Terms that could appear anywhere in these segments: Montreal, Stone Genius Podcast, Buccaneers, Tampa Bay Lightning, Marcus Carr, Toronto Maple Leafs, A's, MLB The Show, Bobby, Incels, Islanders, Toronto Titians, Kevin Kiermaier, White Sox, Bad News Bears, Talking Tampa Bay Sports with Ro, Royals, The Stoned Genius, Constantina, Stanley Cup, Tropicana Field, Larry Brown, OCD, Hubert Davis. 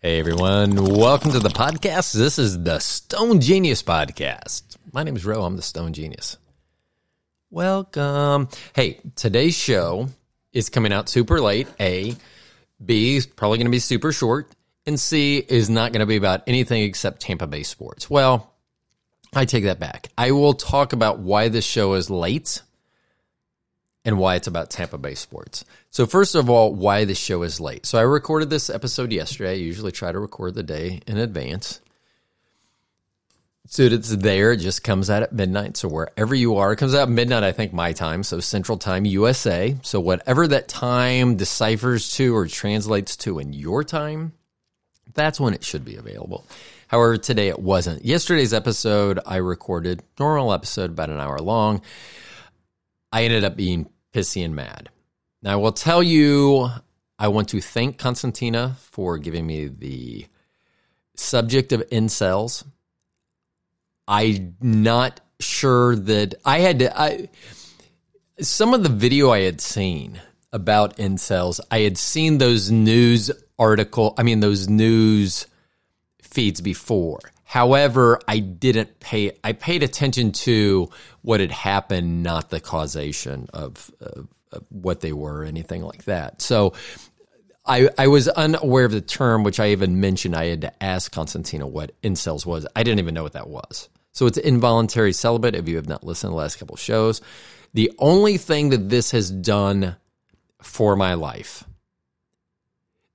Hey everyone, welcome to the podcast. This is the Stone Genius Podcast. My name is Ro, I'm the Stone Genius. Welcome. Hey, today's show is coming out super late, A. B, is probably going to be super short. And C, is not going to be about anything except Tampa Bay sports. Well, I take that back. I will talk about why this show is late and why it's about Tampa Bay sports. So first of all, why this show is late. So I recorded this episode yesterday. I usually try to record the day in advance. So it's there. It just comes out at midnight. So wherever you are, it comes out at midnight, I think, my time. So Central Time, USA. So whatever that time deciphers to or translates to in your time, that's when it should be available. However, today it wasn't. Yesterday's episode, I recorded, normal episode, about an hour long. I ended up being pissy and mad. Now, I will tell you, I want to thank Constantina for giving me the subject of incels. I'm not sure that I had to. Some of the video I had seen about incels, I had seen those news article. I mean, those news feeds before. However, I didn't pay. I paid attention to what had happened, not the causation of what they were, or anything like that. So I was unaware of the term, which I even mentioned. I had to ask Constantina what incels was. I didn't even know what that was. So it's involuntary celibate. If you have not listened to the last couple of shows, the only thing that this has done for my life,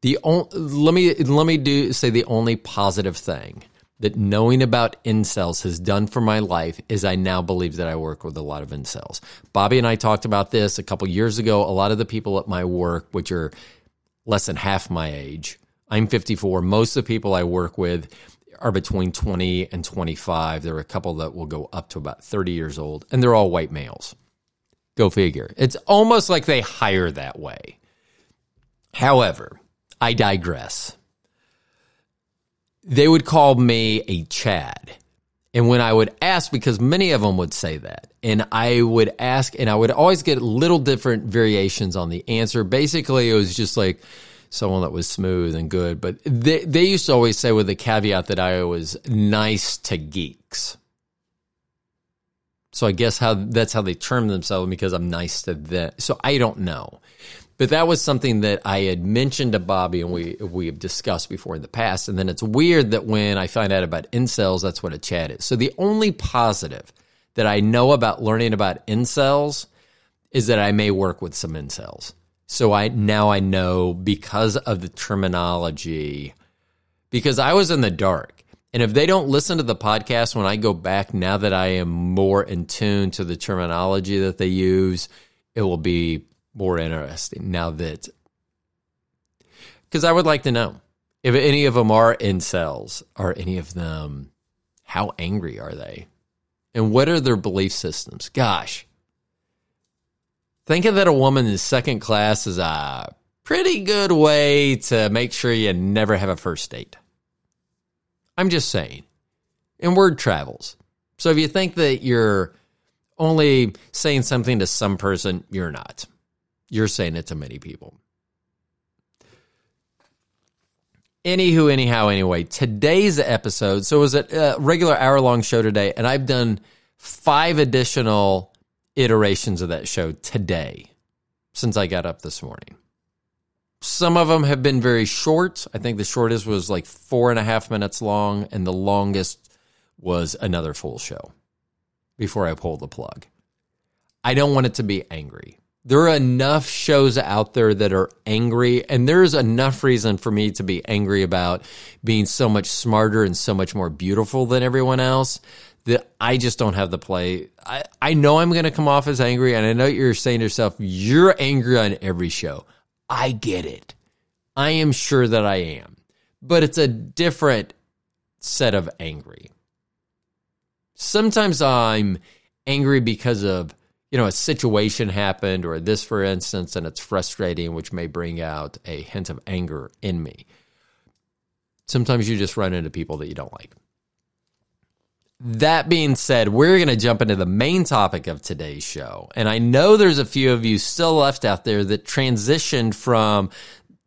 let me say the only positive thing that knowing about incels has done for my life is I now believe that I work with a lot of incels. Bobby and I talked about this a couple years ago. A lot of the people at my work, which are less than half my age, I'm 54. Most of the people I work with are between 20 and 25. There are a couple that will go up to about 30 years old, and they're all white males. Go figure. It's almost like they hire that way. However, I digress. They would call me a Chad. And when I would ask, because many of them would say that, and I would ask, and I would always get little different variations on the answer. Basically, it was just like someone that was smooth and good. But they used to always say with the caveat that I was nice to geeks. So I guess that's how they term themselves, because I'm nice to them. So I don't know. But that was something that I had mentioned to Bobby, and we have discussed before in the past. And then it's weird that when I find out about incels, that's what a chat is. So the only positive that I know about learning about incels is that I may work with some incels. So I know because of the terminology, because I was in the dark. And if they don't listen to the podcast, when I go back, now that I am more in tune to the terminology that they use, it will be more interesting now that, because I would like to know if any of them are incels. Are any of them, how angry are they? And what are their belief systems? Gosh, thinking that a woman in second class is a pretty good way to make sure you never have a first date. I'm just saying. And word travels. So if you think that you're only saying something to some person, you're not. You're saying it to many people. Anywho, anyhow, anyway, today's episode. So it was a regular hour-long show today, and I've done 5 additional iterations of that show today since I got up this morning. Some of them have been very short. I think the shortest was like 4.5 minutes long, and the longest was another full show before I pulled the plug. I don't want it to be angry. There are enough shows out there that are angry, and there's enough reason for me to be angry about being so much smarter and so much more beautiful than everyone else that I just don't have the play. I know I'm going to come off as angry, and I know you're saying to yourself, you're angry on every show. I get it. I am sure that I am. But it's a different set of angry. Sometimes I'm angry because of, a situation happened, or this, for instance, and it's frustrating, which may bring out a hint of anger in me. Sometimes you just run into people that you don't like. That being said, we're going to jump into the main topic of today's show. And I know there's a few of you still left out there that transitioned from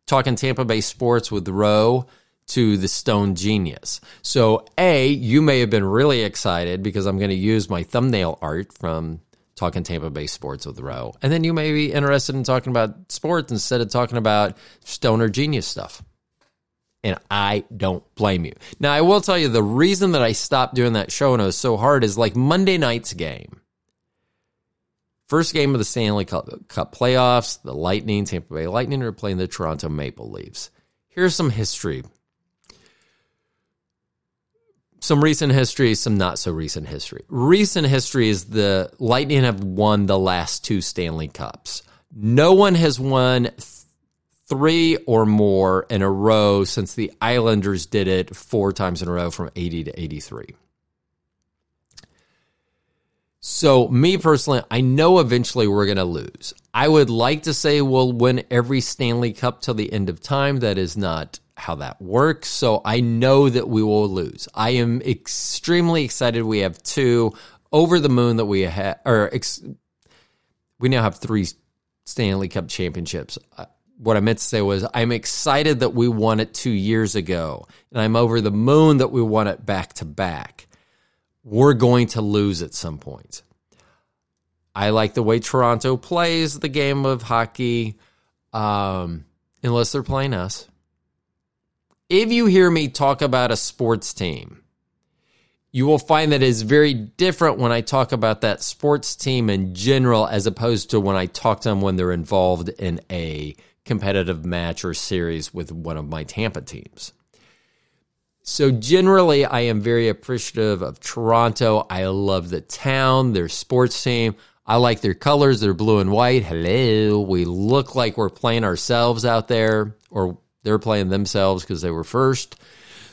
Talking Tampa Bay Sports with Ro to the Stone Genius. So A, you may have been really excited because I'm going to use my thumbnail art from Talking Tampa Bay Sports with Ro. And then you may be interested in talking about sports instead of talking about Stoner Genius stuff. And I don't blame you. Now, I will tell you the reason that I stopped doing that show and it was so hard is like Monday night's game. First game of the Stanley Cup playoffs, the Lightning, Tampa Bay Lightning are playing the Toronto Maple Leafs. Here's some history. Some recent history, some not so recent history. Recent history is the Lightning have won the last two Stanley Cups. No one has won three or more in a row since the Islanders did it four times in a row from 80 to 83. So me personally, I know eventually we're going to lose. I would like to say we'll win every Stanley Cup till the end of time. That is not how that works. So I know that we will lose. I am extremely excited. We have two, over the moon that we have, or we now have three Stanley Cup championships. What I meant to say was I'm excited that we won it 2 years ago, and I'm over the moon that we won it back to back. We're going to lose at some point. I like the way Toronto plays the game of hockey, unless they're playing us. If you hear me talk about a sports team, you will find that it is very different when I talk about that sports team in general as opposed to when I talk to them when they're involved in a competitive match or series with one of my Tampa teams. So generally, I am very appreciative of Toronto. I love the town, their sports team. I like their colors. They're blue and white. Hello. We look like we're playing ourselves out there, or they're playing themselves because they were first.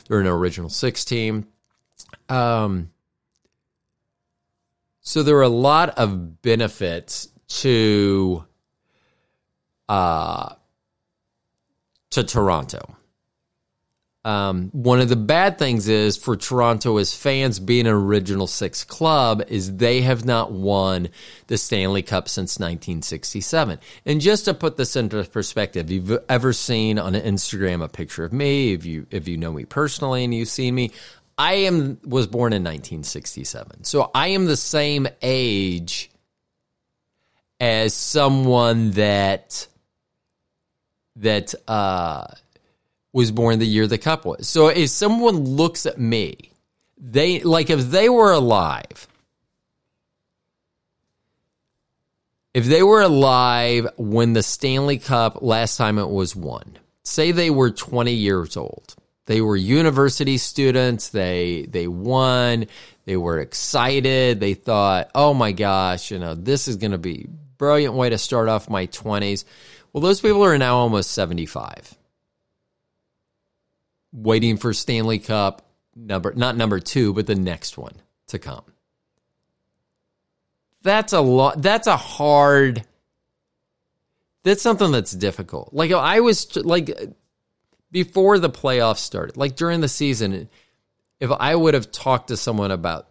They're an original six team. So there are a lot of benefits to Toronto. One of the bad things is for Toronto as fans being an original six club is they have not won the Stanley Cup since 1967. And just to put this into perspective, you've ever seen on Instagram a picture of me, if you know me personally and you've seen me, I was born in 1967. So I am the same age as someone that was born the year the cup was. So if someone looks at me, they like if they were alive. If they were alive when the Stanley Cup last time it was won, say they were 20 years old. They were university students. They won. They were excited. They thought, oh my gosh, this is going to be a brilliant way to start off my 20s. Well, those people are now almost 75. Waiting for Stanley Cup, not number two, but the next one to come. That's a lot. That's something that's difficult. Like I was like, before the playoffs started, like during the season, if I would have talked to someone about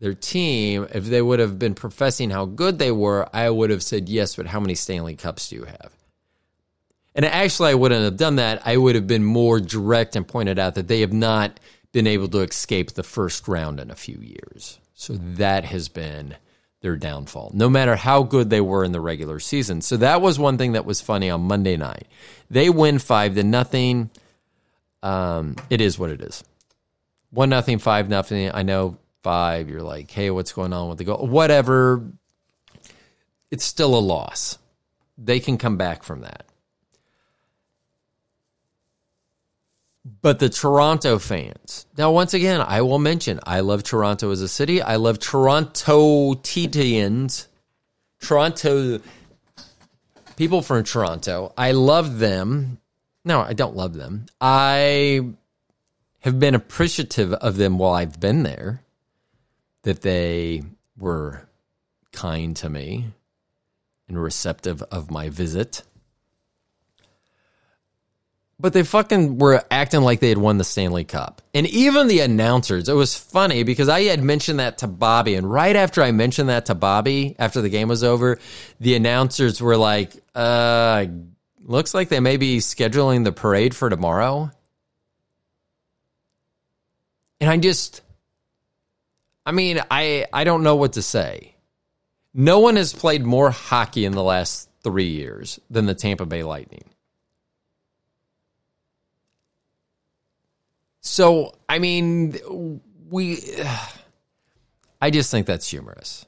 their team, if they would have been professing how good they were, I would have said, yes, but how many Stanley Cups do you have? And actually, I wouldn't have done that. I would have been more direct and pointed out that they have not been able to escape the first round in a few years. So that has been their downfall, no matter how good they were in the regular season. So that was one thing that was funny on Monday night. They win 5-0. It is what it is. 1-0, 5-0. I know 5, you're like, hey, what's going on with the goal? Whatever. It's still a loss. They can come back from that. But the Toronto fans, now once again, I will mention, I love Toronto as a city. I love Toronto Titians, Toronto, people from Toronto. I love them. No, I don't love them. I have been appreciative of them while I've been there, that they were kind to me and receptive of my visit. But they fucking were acting like they had won the Stanley Cup. And even the announcers, it was funny because I had mentioned that to Bobby. And right after I mentioned that to Bobby, after the game was over, the announcers were like, looks like they may be scheduling the parade for tomorrow. And I don't know what to say. No one has played more hockey in the last 3 years than the Tampa Bay Lightning. So, I just think that's humorous.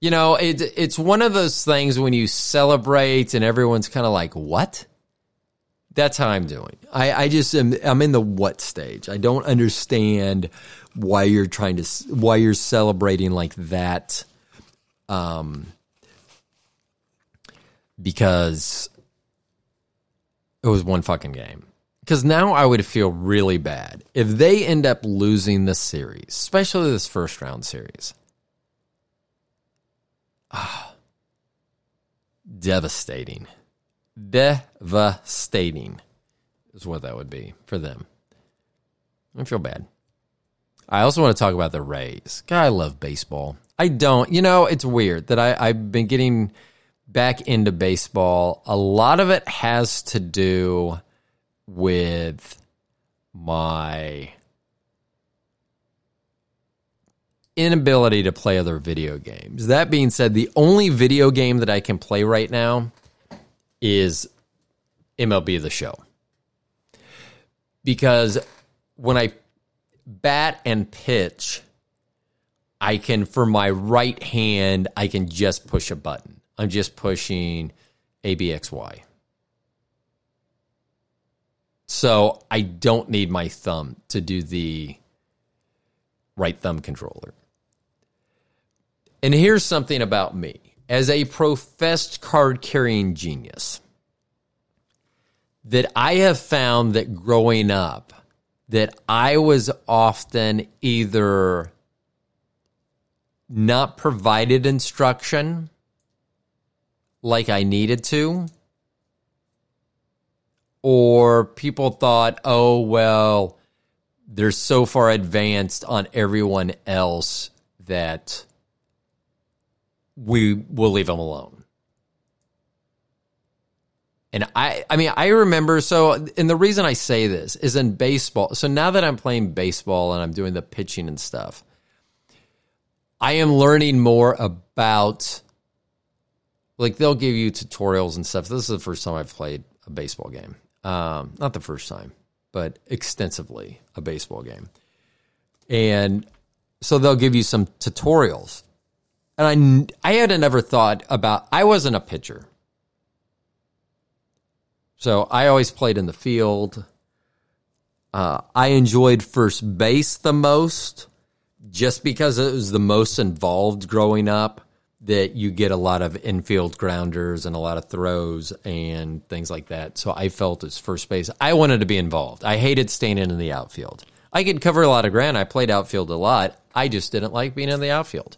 You know, it's one of those things when you celebrate and everyone's kind of like, what? That's how I'm doing. I'm in the what stage. I don't understand why you're why you're celebrating like that. Because it was one fucking game. Because now I would feel really bad if they end up losing this series, especially this first round series. Ah, devastating. Devastating is what that would be for them. I feel bad. I also want to talk about the Rays. God, I love baseball. I don't. You know, it's weird that I've been getting back into baseball. A lot of it has to do with my inability to play other video games. That being said, the only video game that I can play right now is MLB The Show. Because when I bat and pitch, I can, for my right hand, I can just push a button. I'm just pushing ABXY. So I don't need my thumb to do the right thumb controller. And here's something about me. As a professed card-carrying genius, that I have found that growing up, that I was often either not provided instruction like I needed to, or people thought, oh, well, they're so far advanced on everyone else that we will leave them alone. And I remember, and the reason I say this is in baseball. So now that I'm playing baseball and I'm doing the pitching and stuff, I am learning more about, like, they'll give you tutorials and stuff. This is the first time I've played a baseball game. Not the first time, but extensively a baseball game. And so they'll give you some tutorials. And I had never thought about, I wasn't a pitcher. So I always played in the field. I enjoyed first base the most just because it was the most involved growing up, that you get a lot of infield grounders and a lot of throws and things like that. So I felt it's first base. I wanted to be involved. I hated staying in the outfield. I could cover a lot of ground. I played outfield a lot. I just didn't like being in the outfield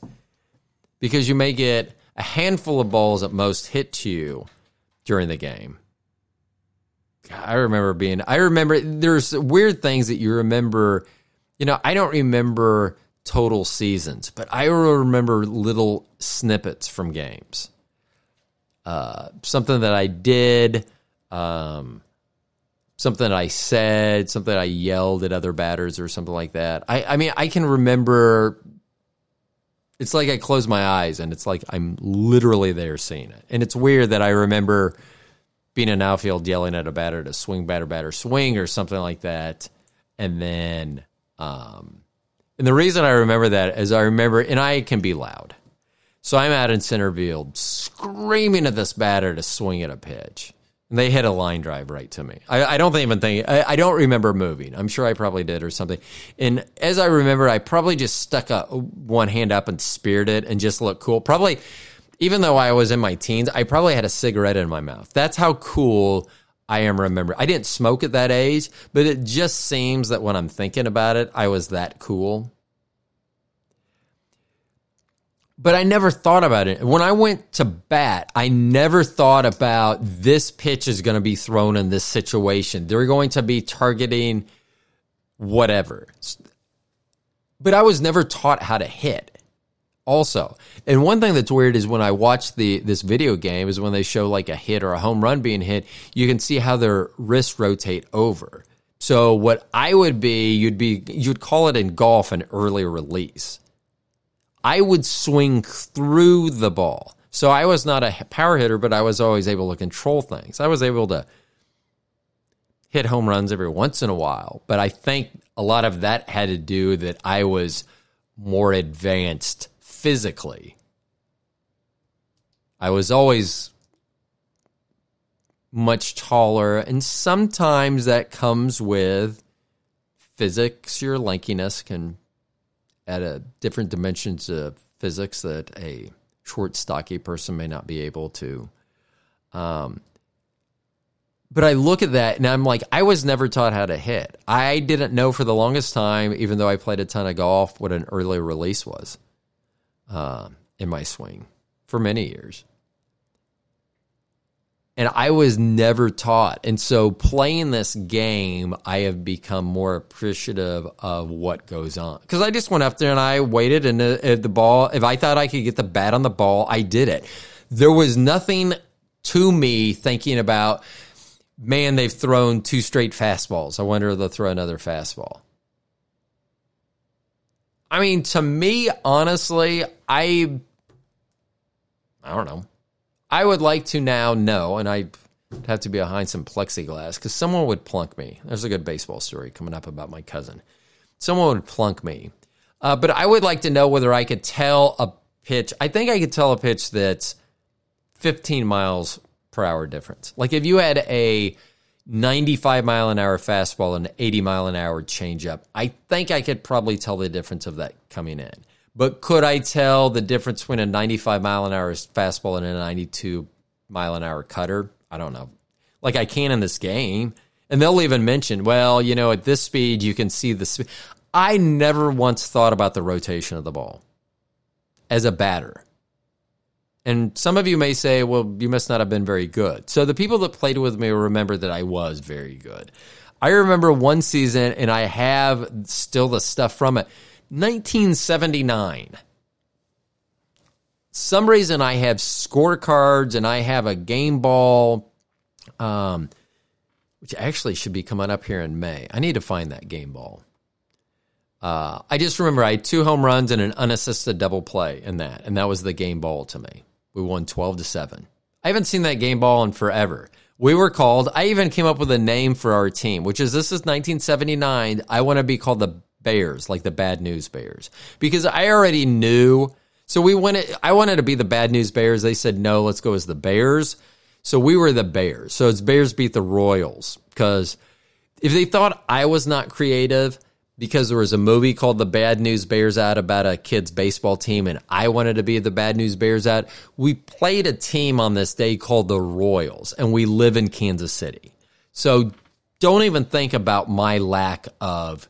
because you may get a handful of balls at most hit to you during the game. I remember there's weird things that you remember. You know, I don't remember total seasons, but I remember little snippets from games. Something that I did, something that I said, something I yelled at other batters or something like that. I can remember, it's like I close my eyes and it's like I'm literally there seeing it. And it's weird that I remember being in outfield yelling at a batter to swing, batter, swing or something like that. And then, and the reason I remember that is and I can be loud. So I'm out in center field screaming at this batter to swing at a pitch. And they hit a line drive right to me. I don't remember moving. I'm sure I probably did or something. And as I remember, I probably just stuck one hand up and speared it and just looked cool. Probably, even though I was in my teens, I probably had a cigarette in my mouth. That's how cool I am remembering. I didn't smoke at that age, but it just seems that when I'm thinking about it, I was that cool. But I never thought about it. When I went to bat, I never thought about this pitch is going to be thrown in this situation. They're going to be targeting whatever. But I was never taught how to hit also. And one thing that's weird is when I watch this video game is when they show like a hit or a home run being hit, you can see how their wrists rotate over So what I would be, you'd call it in golf an early release. I would swing through the ball. So I was not a power hitter, but I was always able to control things. I was able to hit home runs every once in a while, but I think a lot of that had to do that I was more advanced physically. I was always much taller, and sometimes that comes with physics. Your lankiness can add a different dimension to physics that a short, stocky person may not be able to. But I look at that and I'm like, I was never taught how to hit. I didn't know for the longest time, even though I played a ton of golf, what an early release was in my swing for many years. And I was never taught. And so playing this game, I have become more appreciative of what goes on. Because I just went up there and I waited, and if the ball, if I thought I could get the bat on the ball, I did it. There was nothing to me thinking about, man, they've thrown two straight fastballs. I wonder if they'll throw another fastball. I mean, to me, honestly, I don't know. I would like to now know, and I'd have to be behind some plexiglass because someone would plunk me. There's a good baseball story coming up about my cousin. Someone would plunk me. But I would like to know whether I could tell a pitch. I think I could tell a pitch that's 15 miles per hour difference. Like if you had a 95 mile an hour fastball and an 80 mile an hour changeup, I think I could probably tell the difference of that coming in. But could I tell the difference between a 95 mile an hour fastball and a 92 mile an hour cutter? I don't know. Like I can in this game. And they'll even mention, well, you know, at this speed, you can see the speed. I never once thought about the rotation of the ball as a batter. And some of you may say, well, you must not have been very good. So the people that played with me remember that I was very good. I remember one season, and I have still the stuff from it. 1979. Some reason I have scorecards and I have a game ball, which actually should be coming up here in May. I need to find that game ball. I just remember I had 2 home runs and an unassisted double play in that, and that was the game ball to me. We won 12-7. I haven't seen that game ball in forever. We were called, I even came up with a name for our team, which is, this is 1979. I want to be called the Bears, like the Bad News Bears, because I already knew. So I wanted to be the Bad News Bears. They said, no, let's go as the Bears. So we were the Bears. So it's Bears beat the Royals, because if they thought I was not creative, because there was a movie called The Bad News Bears Out about a kid's baseball team, and I wanted to be the Bad News Bears Out, we played a team on this day called the Royals, and we live in Kansas City. So don't even think about my lack of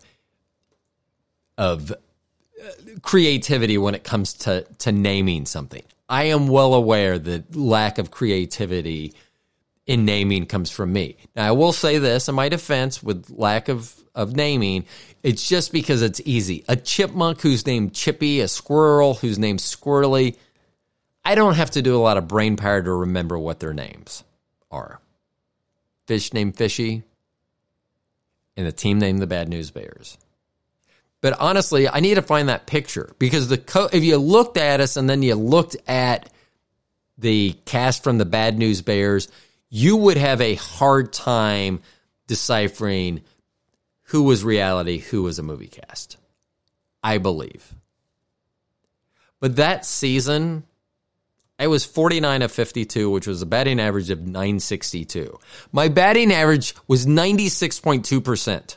creativity when it comes to naming something. I am well aware that lack of creativity in naming comes from me. Now, I will say this, in my defense, with lack of naming, it's just because it's easy. A chipmunk who's named Chippy, a squirrel who's named Squirrely, I don't have to do a lot of brain power to remember what their names are. Fish named Fishy, and the team named the Bad News Bears. But honestly, I need to find that picture, because if you looked at us and then you looked at the cast from the Bad News Bears, you would have a hard time deciphering who was reality, who was a movie cast, I believe. But that season, I was 49 of 52, which was a batting average of .962. My batting average was 96.2%.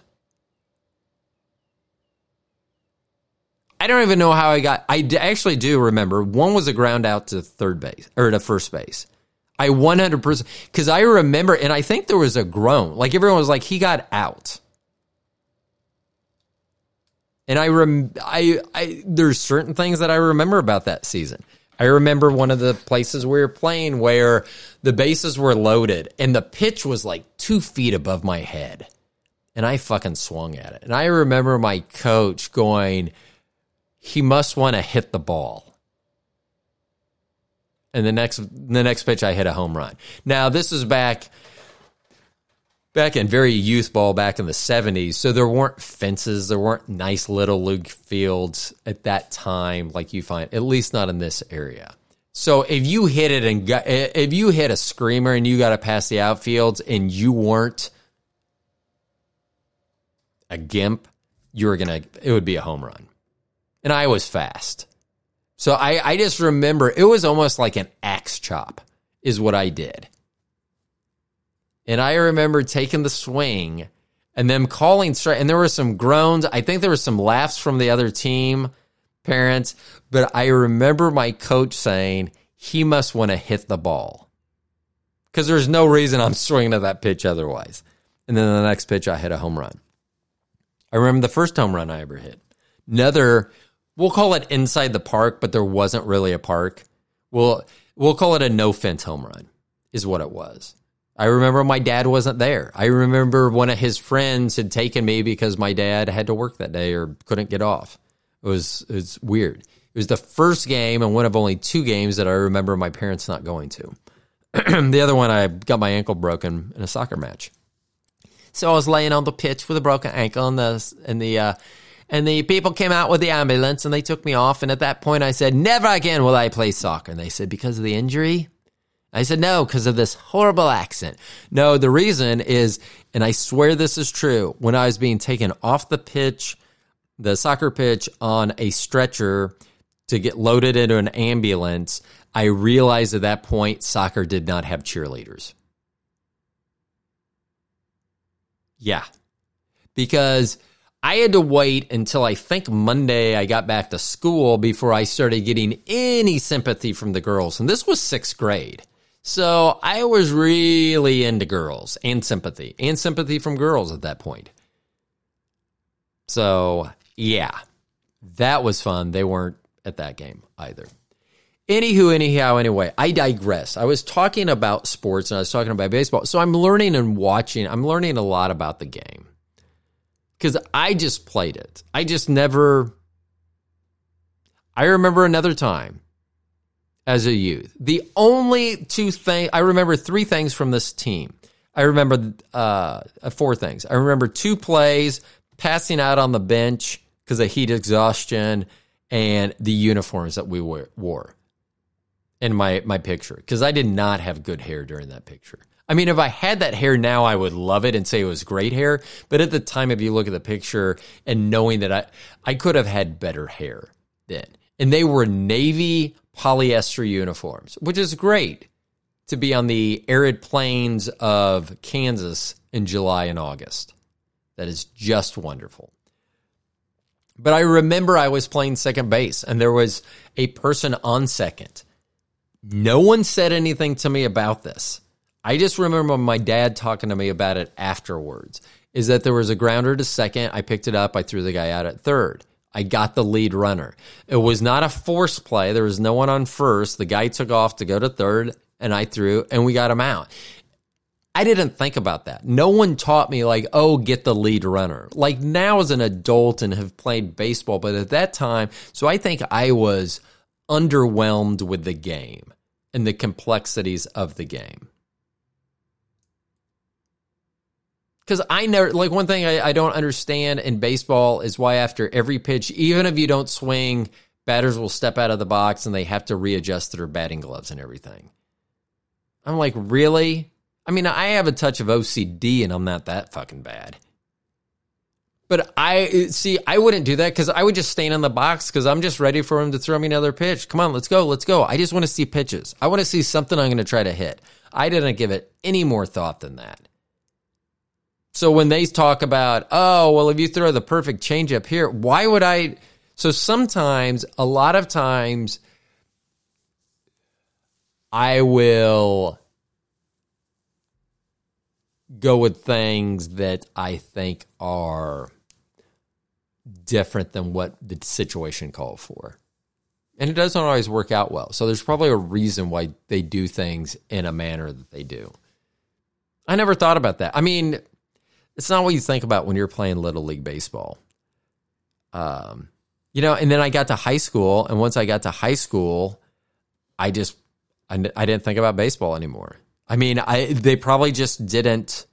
I don't even know how I actually do remember. One was a ground out to third base, or to first base. I 100%, because I remember, and I think there was a groan. Like, everyone was like, he got out. And there's certain things that I remember about that season. I remember one of the places we were playing where the bases were loaded and the pitch was like 2 feet above my head. And I fucking swung at it. And I remember my coach going, he must want to hit the ball. And the next pitch, I hit a home run. Now, this is back back in very youth ball back in the 70s. So there weren't fences. There weren't nice little league fields at that time like you find, at least not in this area. So if you hit it and got, if you hit a screamer and you got to pass the outfields and you weren't a gimp, you were going to, it would be a home run. And I was fast. So I just remember it was almost like an axe chop is what I did. And I remember taking the swing and them calling strike. And there were some groans. I think there were some laughs from the other team, parents. But I remember my coach saying, he must want to hit the ball. Because there's no reason I'm swinging at that pitch otherwise. And then the next pitch, I hit a home run. I remember the first home run I ever hit. Another, we'll call it inside the park, but there wasn't really a park. We'll call it a no-fence home run is what it was. I remember my dad wasn't there. I remember one of his friends had taken me because my dad had to work that day or couldn't get off. It was weird. It was the first game and one of only two games that I remember my parents not going to. The other one, I got my ankle broken in a soccer match. So I was laying on the pitch with a broken ankle, and the people came out with the ambulance, and they took me off. And at that point, I said, never again will I play soccer. And they said, because of the injury? I said, no, because of this horrible accident. No, the reason is, and I swear this is true, when I was being taken off the pitch, the soccer pitch, on a stretcher to get loaded into an ambulance, I realized at that point soccer did not have cheerleaders. Yeah, because I had to wait until I think Monday I got back to school before I started getting any sympathy from the girls. And this was 6th grade. So I was really into girls and sympathy from girls at that point. So, yeah, that was fun. They weren't at that game either. Anyway, I digress. I was talking about sports and I was talking about baseball. So I'm learning and watching. I'm learning a lot about the game. Because I just played it. I remember another time as a youth. The only two things, I remember three things from this team. I remember four things. I remember two plays, passing out on the bench because of heat exhaustion, and the uniforms that we wore in my picture. Because I did not have good hair during that picture. I mean, if I had that hair now, I would love it and say it was great hair. But at the time, if you look at the picture and knowing that I could have had better hair then. And they were navy polyester uniforms, which is great to be on the arid plains of Kansas in July and August. That is just wonderful. But I remember I was playing second base and there was a person on second. No one said anything to me about this. I just remember my dad talking to me about it afterwards, is that there was a grounder to second. I picked it up. I threw the guy out at third. I got the lead runner. It was not a force play. There was no one on first. The guy took off to go to third, and I threw, and we got him out. I didn't think about that. No one taught me, like, oh, get the lead runner. Like, now as an adult and have played baseball, but at that time, so I think I was underwhelmed with the game and the complexities of the game. Because I never, like, one thing I don't understand in baseball is why after every pitch, even if you don't swing, batters will step out of the box and they have to readjust their batting gloves and everything. I'm like, really? I mean, I have a touch of OCD and I'm not that fucking bad. But I wouldn't do that because I would just stand in the box because I'm just ready for him to throw me another pitch. Come on, let's go. I just want to see pitches. I want to see something I'm going to try to hit. I didn't give it any more thought than that. So when they talk about, oh, well, if you throw the perfect changeup here, why would I? So sometimes, a lot of times, I will go with things that I think are different than what the situation called for. And it doesn't always work out well. So there's probably a reason why they do things in a manner that they do. I never thought about that. I mean, it's not what you think about when you're playing Little League Baseball. And then I got to high school, and once I got to high school, I didn't think about baseball anymore. I mean, they probably just didn't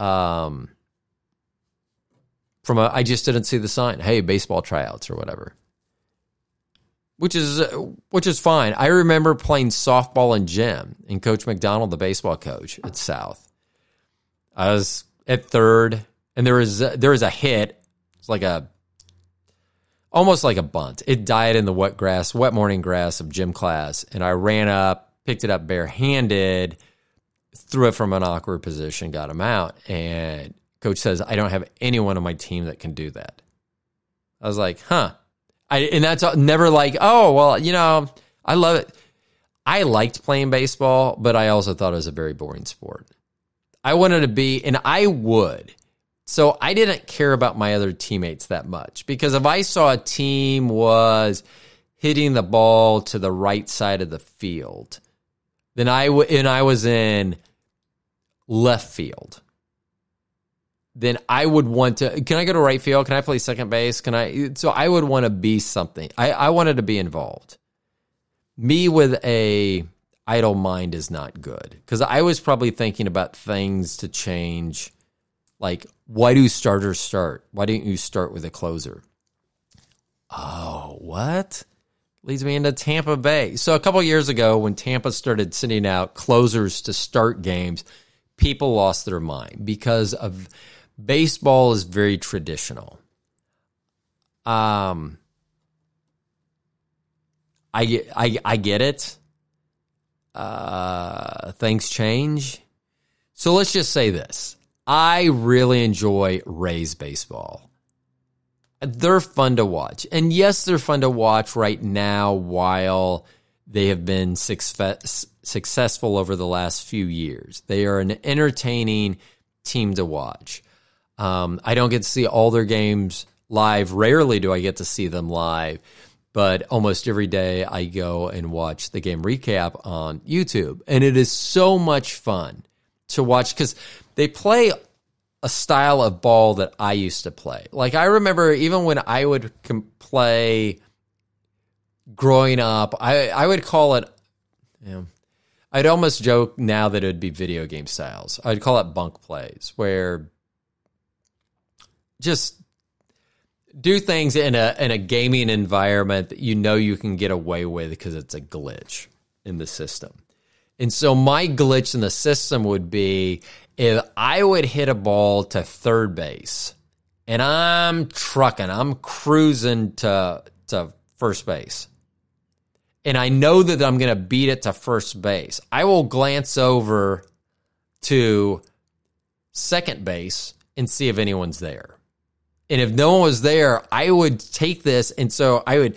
I just didn't see the sign. Hey, baseball tryouts or whatever, which is fine. I remember playing softball in gym and Coach McDonald, the baseball coach at South. I was at third, and there was a hit. It's like almost like a bunt. It died in the wet morning grass of gym class, and I ran up, picked it up barehanded, threw it from an awkward position, got him out, and Coach says, I don't have anyone on my team that can do that. I was like, huh. And that's never like, oh, well, I love it. I liked playing baseball, but I also thought it was a very boring sport. I wanted to be, and I would. So I didn't care about my other teammates that much, because if I saw a team was hitting the ball to the right side of the field, then I was in left field, then I would want to, can I go to right field? Can I play second base? So I would want to be something. I wanted to be involved. Me with a idle mind is not good, because I was probably thinking about things to change. Like, why do starters start? Why didn't you start with a closer? Oh, what? Leads me into Tampa Bay. So a couple of years ago, when Tampa started sending out closers to start games, people lost their mind because of baseball is very traditional. I get it. Things change. So let's just say this. I really enjoy Rays baseball. They're fun to watch. And yes, they're fun to watch right now while they have been successful over the last few years. They are an entertaining team to watch. I don't get to see all their games live. Rarely do I get to see them live, but almost every day I go and watch the game recap on YouTube. And it is so much fun to watch because they play a style of ball that I used to play. Like, I remember even when I would play growing up, I would call it, I'd almost joke now that it would be video game styles. I'd call it bunk plays, where just do things in a gaming environment that you can get away with because it's a glitch in the system. And so my glitch in the system would be if I would hit a ball to third base and I'm cruising to first base, and I know that I'm going to beat it to first base, I will glance over to second base and see if anyone's there. And if no one was there, I would take this, and so I would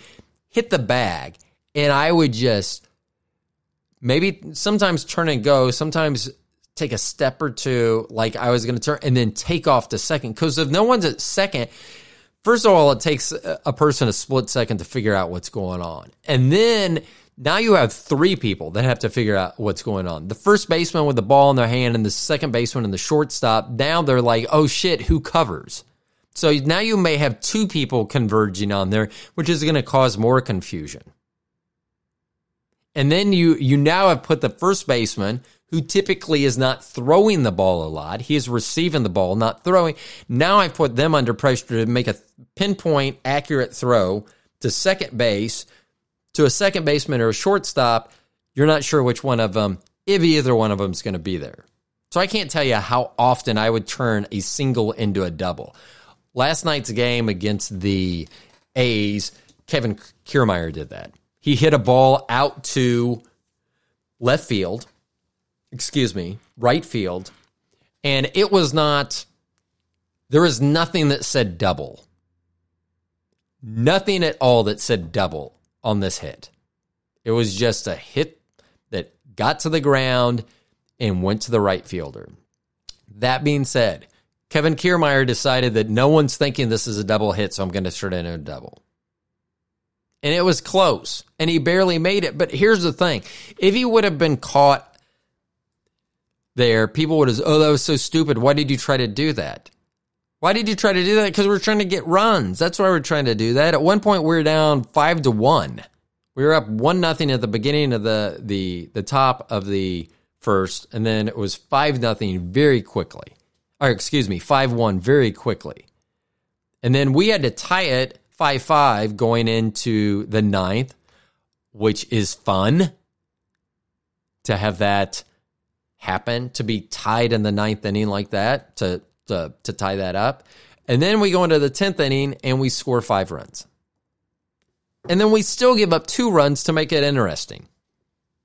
hit the bag, and I would just maybe sometimes turn and go, sometimes take a step or two, like I was going to turn, and then take off to second. Because if no one's at second, first of all, it takes a person a split second to figure out what's going on. And then now you have three people that have to figure out what's going on. The first baseman with the ball in their hand and the second baseman and the shortstop, now they're like, oh shit, who covers? So now you may have two people converging on there, which is going to cause more confusion. And then you now have put the first baseman, who typically is not throwing the ball a lot. He is receiving the ball, not throwing. Now I put them under pressure to make a pinpoint accurate throw to second base, to a second baseman or a shortstop. You're not sure which one of them, if either one of them is going to be there. So I can't tell you how often I would turn a single into a double. Last night's game against the A's, Kevin Kiermaier did that. He hit a ball out to right field, and it was not, there was nothing that said double. Nothing at all that said double on this hit. It was just a hit that got to the ground and went to the right fielder. That being said, Kevin Kiermaier decided that no one's thinking this is a double hit, so I'm going to turn it into a double. And it was close, and he barely made it. But here's the thing. If he would have been caught there, people would have, oh, that was so stupid. Why did you try to do that? Why did you try to do that? Because we're trying to get runs. That's why we're trying to do that. At one point, we were down 5-1. We were up 1-0 at the beginning of the top of the first, and then it was 5-0 very quickly. or excuse me, 5-1 very quickly. And then we had to tie it 5-5 going into the ninth, which is fun to have that happen, to be tied in the ninth inning like that, to tie that up. And then we go into the 10th inning and we score 5 runs. And then we still give up 2 runs to make it interesting.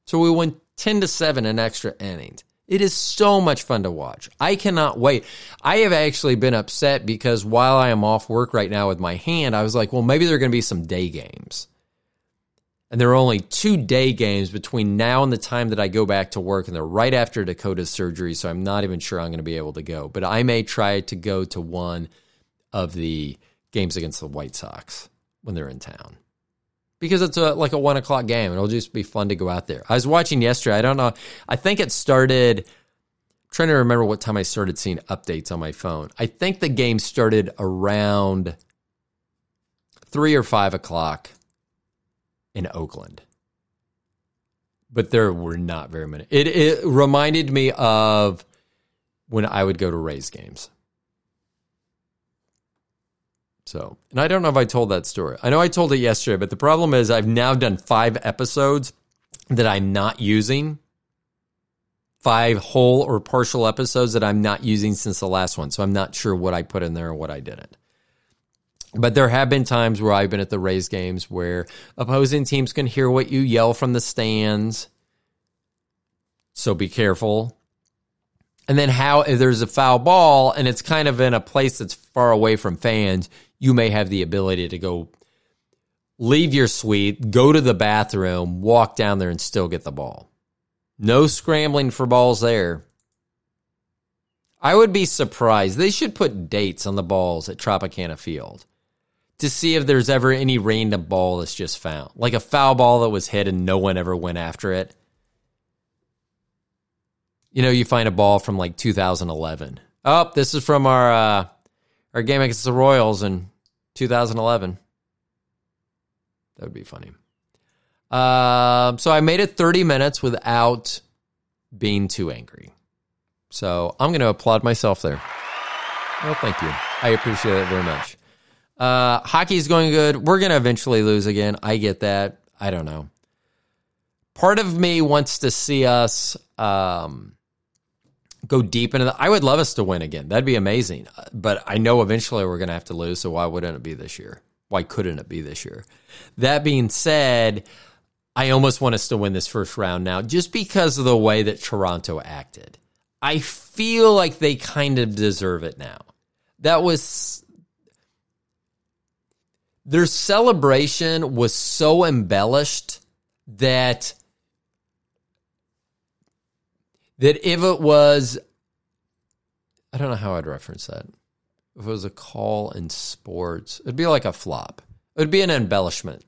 So we went 10-7 in extra innings. It is so much fun to watch. I cannot wait. I have actually been upset because while I am off work right now with my hand, I was like, well, maybe there are going to be some day games. And there are only 2 day games between now and the time that I go back to work, and they're right after Dakota's surgery, so I'm not even sure I'm going to be able to go. But I may try to go to one of the games against the White Sox when they're in town, because it's like a 1 o'clock game, and it'll just be fun to go out there. I was watching yesterday. I don't know. I think it started, I'm trying to remember what time I started seeing updates on my phone. I think the game started around 3 or 5 o'clock in Oakland. But there were not very many. It reminded me of when I would go to Rays games. So, and I don't know if I told that story. I know I told it yesterday, but the problem is I've now done 5 episodes that I'm not using. 5 whole or partial episodes that I'm not using since the last one. So I'm not sure what I put in there and what I didn't. But there have been times where I've been at the Rays games where opposing teams can hear what you yell from the stands. So be careful. And then how if there's a foul ball and it's kind of in a place that's far away from fans, you may have the ability to go leave your suite, go to the bathroom, walk down there and still get the ball. No scrambling for balls there. I would be surprised. They should put dates on the balls at Tropicana Field to see if there's ever any random ball that's just found. Like a foul ball that was hit and no one ever went after it. You know, you find a ball from like 2011. Oh, this is from our game against the Royals in 2011. That would be funny. So I made it 30 minutes without being too angry. So I'm going to applaud myself there. Well, thank you. I appreciate it very much. Hockey's going good. We're going to eventually lose again. I get that. I don't know. Part of me wants to see us go deep into I would love us to win again. That'd be amazing. But I know eventually we're going to have to lose, so why wouldn't it be this year? Why couldn't it be this year? That being said, I almost want us to win this first round now just because of the way that Toronto acted. I feel like they kind of deserve it now. That was... Their celebration was so embellished that if it was... I don't know how I'd reference that. If it was a call in sports, it'd be like a flop. It would be an embellishment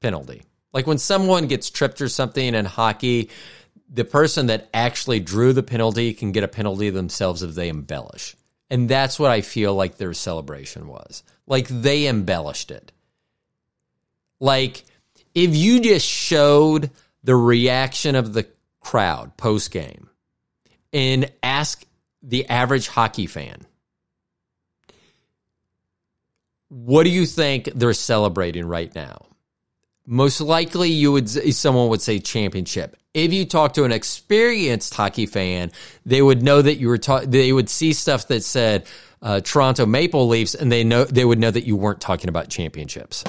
penalty. Like when someone gets tripped or something in hockey... The person that actually drew the penalty can get a penalty themselves if they embellish. And that's what I feel like their celebration was. Like, they embellished it. Like, if you just showed the reaction of the crowd post-game and ask the average hockey fan, what do you think they're celebrating right now? Most likely someone would say championship. If you talk to an experienced hockey fan, they would know that you were they would see stuff that said Toronto Maple Leafs, and they would know that you weren't talking about championships.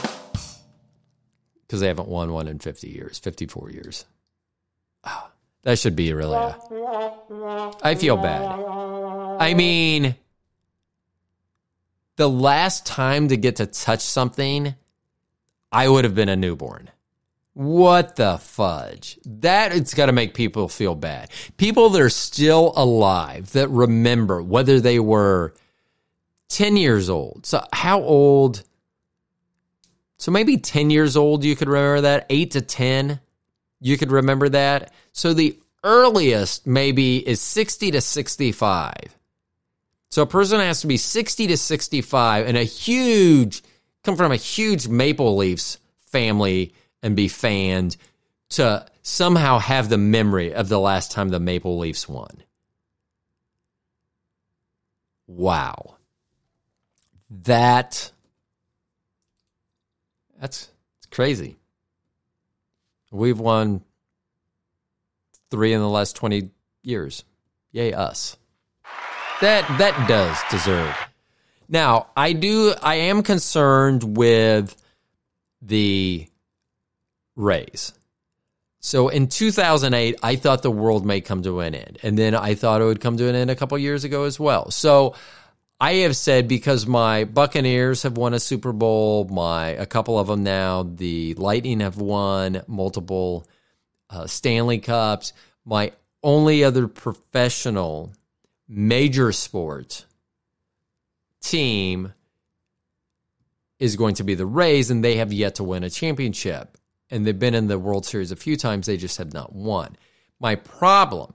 Because they haven't won one in 54 years. Oh, that should be really I feel bad. I mean, the last time to get to touch something, I would have been a newborn. What the fudge? That, it's got to make people feel bad. People that are still alive, that remember whether they were 10 years old. So how old? So maybe 10 years old, you could remember that. 8 to 10, you could remember that. So the earliest maybe is 60 to 65. So a person has to be 60 to 65 and come from a huge Maple Leafs family and be fanned to somehow have the memory of the last time the Maple Leafs won. Wow. That's crazy. We've won 3 in the last 20 years. Yay, us. That does deserve. Now, I am concerned with the Rays. So in 2008, I thought the world may come to an end. And then I thought it would come to an end a couple years ago as well. So I have said, because my Buccaneers have won a Super Bowl, a couple of them now, the Lightning have won multiple Stanley Cups. My only other professional major sport team is going to be the Rays, and they have yet to win a championship. And they've been in the World Series a few times. They just have not won. My problem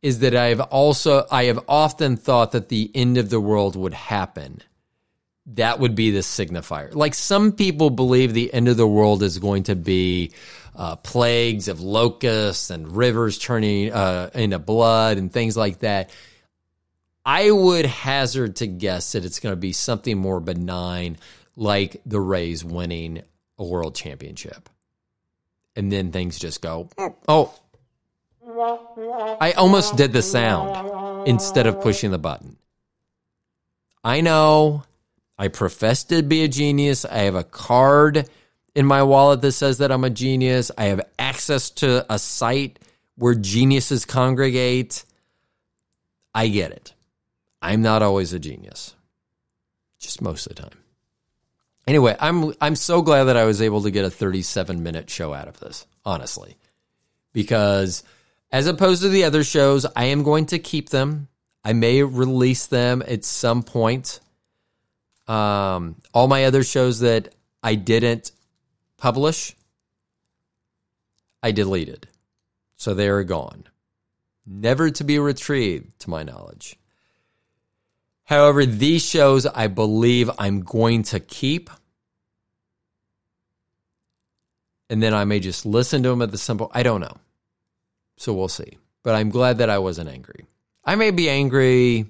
is that I have often thought that the end of the world would happen. That would be the signifier. Like, some people believe the end of the world is going to be plagues of locusts and rivers turning into blood and things like that. I would hazard to guess that it's going to be something more benign, like the Rays winning a world championship. And then things just go, oh, I almost did the sound instead of pushing the button. I know. I profess to be a genius. I have a card in my wallet that says that I'm a genius. I have access to a site where geniuses congregate. I get it. I'm not always a genius. Just most of the time. Anyway, I'm so glad that I was able to get a 37-minute show out of this, honestly. Because as opposed to the other shows, I am going to keep them. I may release them at some point. All my other shows that I didn't publish, I deleted. So they are gone. Never to be retrieved, to my knowledge. However, these shows I believe I'm going to keep. And then I may just listen to them at the simple. I don't know. So we'll see. But I'm glad that I wasn't angry. I may be angry.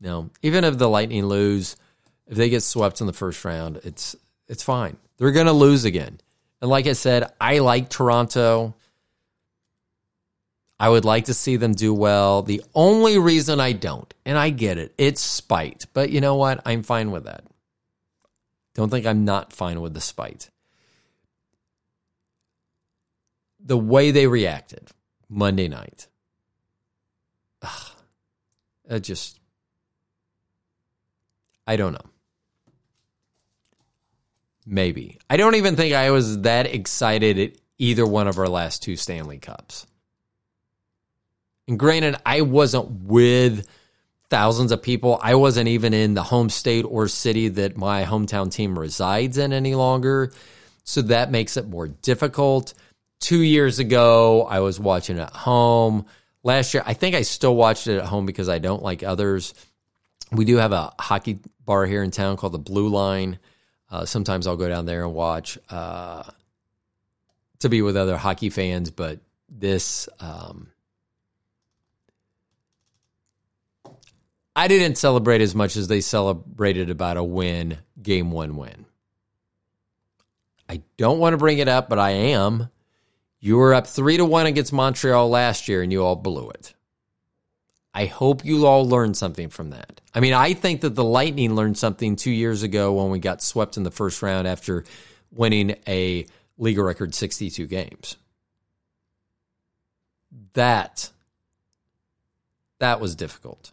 No, even if the Lightning lose, if they get swept in the first round, it's fine. They're going to lose again. And like I said, I like Toronto. I would like to see them do well. The only reason I don't, and I get it, it's spite. But you know what? I'm fine with that. Don't think I'm not fine with the spite. The way they reacted Monday night. I don't know. Maybe. I don't even think I was that excited at either one of our last 2 Stanley Cups. And granted, I wasn't with thousands of people. I wasn't even in the home state or city that my hometown team resides in any longer. So that makes it more difficult. 2 years ago, I was watching at home. Last year, I think I still watched it at home because I don't like others. We do have a hockey bar here in town called the Blue Line. Sometimes I'll go down there and watch to be with other hockey fans. But this... I didn't celebrate as much as they celebrated about a win, game 1 win. I don't want to bring it up, but I am. You were up 3-1 against Montreal last year, and you all blew it. I hope you all learned something from that. I mean, I think that the Lightning learned something 2 years ago when we got swept in the first round after winning a league record 62 games. That was difficult.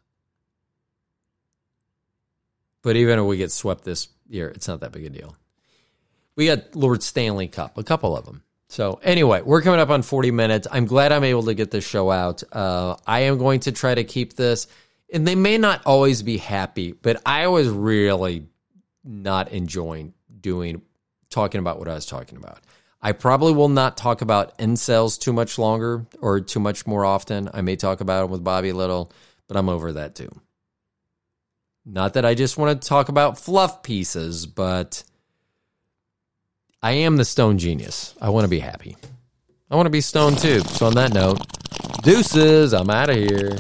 But even if we get swept this year, it's not that big a deal. We got Lord Stanley Cup, a couple of them. So anyway, we're coming up on 40 minutes. I'm glad I'm able to get this show out. I am going to try to keep this. And they may not always be happy, but I was really not enjoying talking about what I was talking about. I probably will not talk about incels too much longer or too much more often. I may talk about them with Bobby Little, but I'm over that too. Not that I just want to talk about fluff pieces, but I am the Stone Genius. I want to be happy. I want to be stoned too. So on that note, deuces, I'm out of here.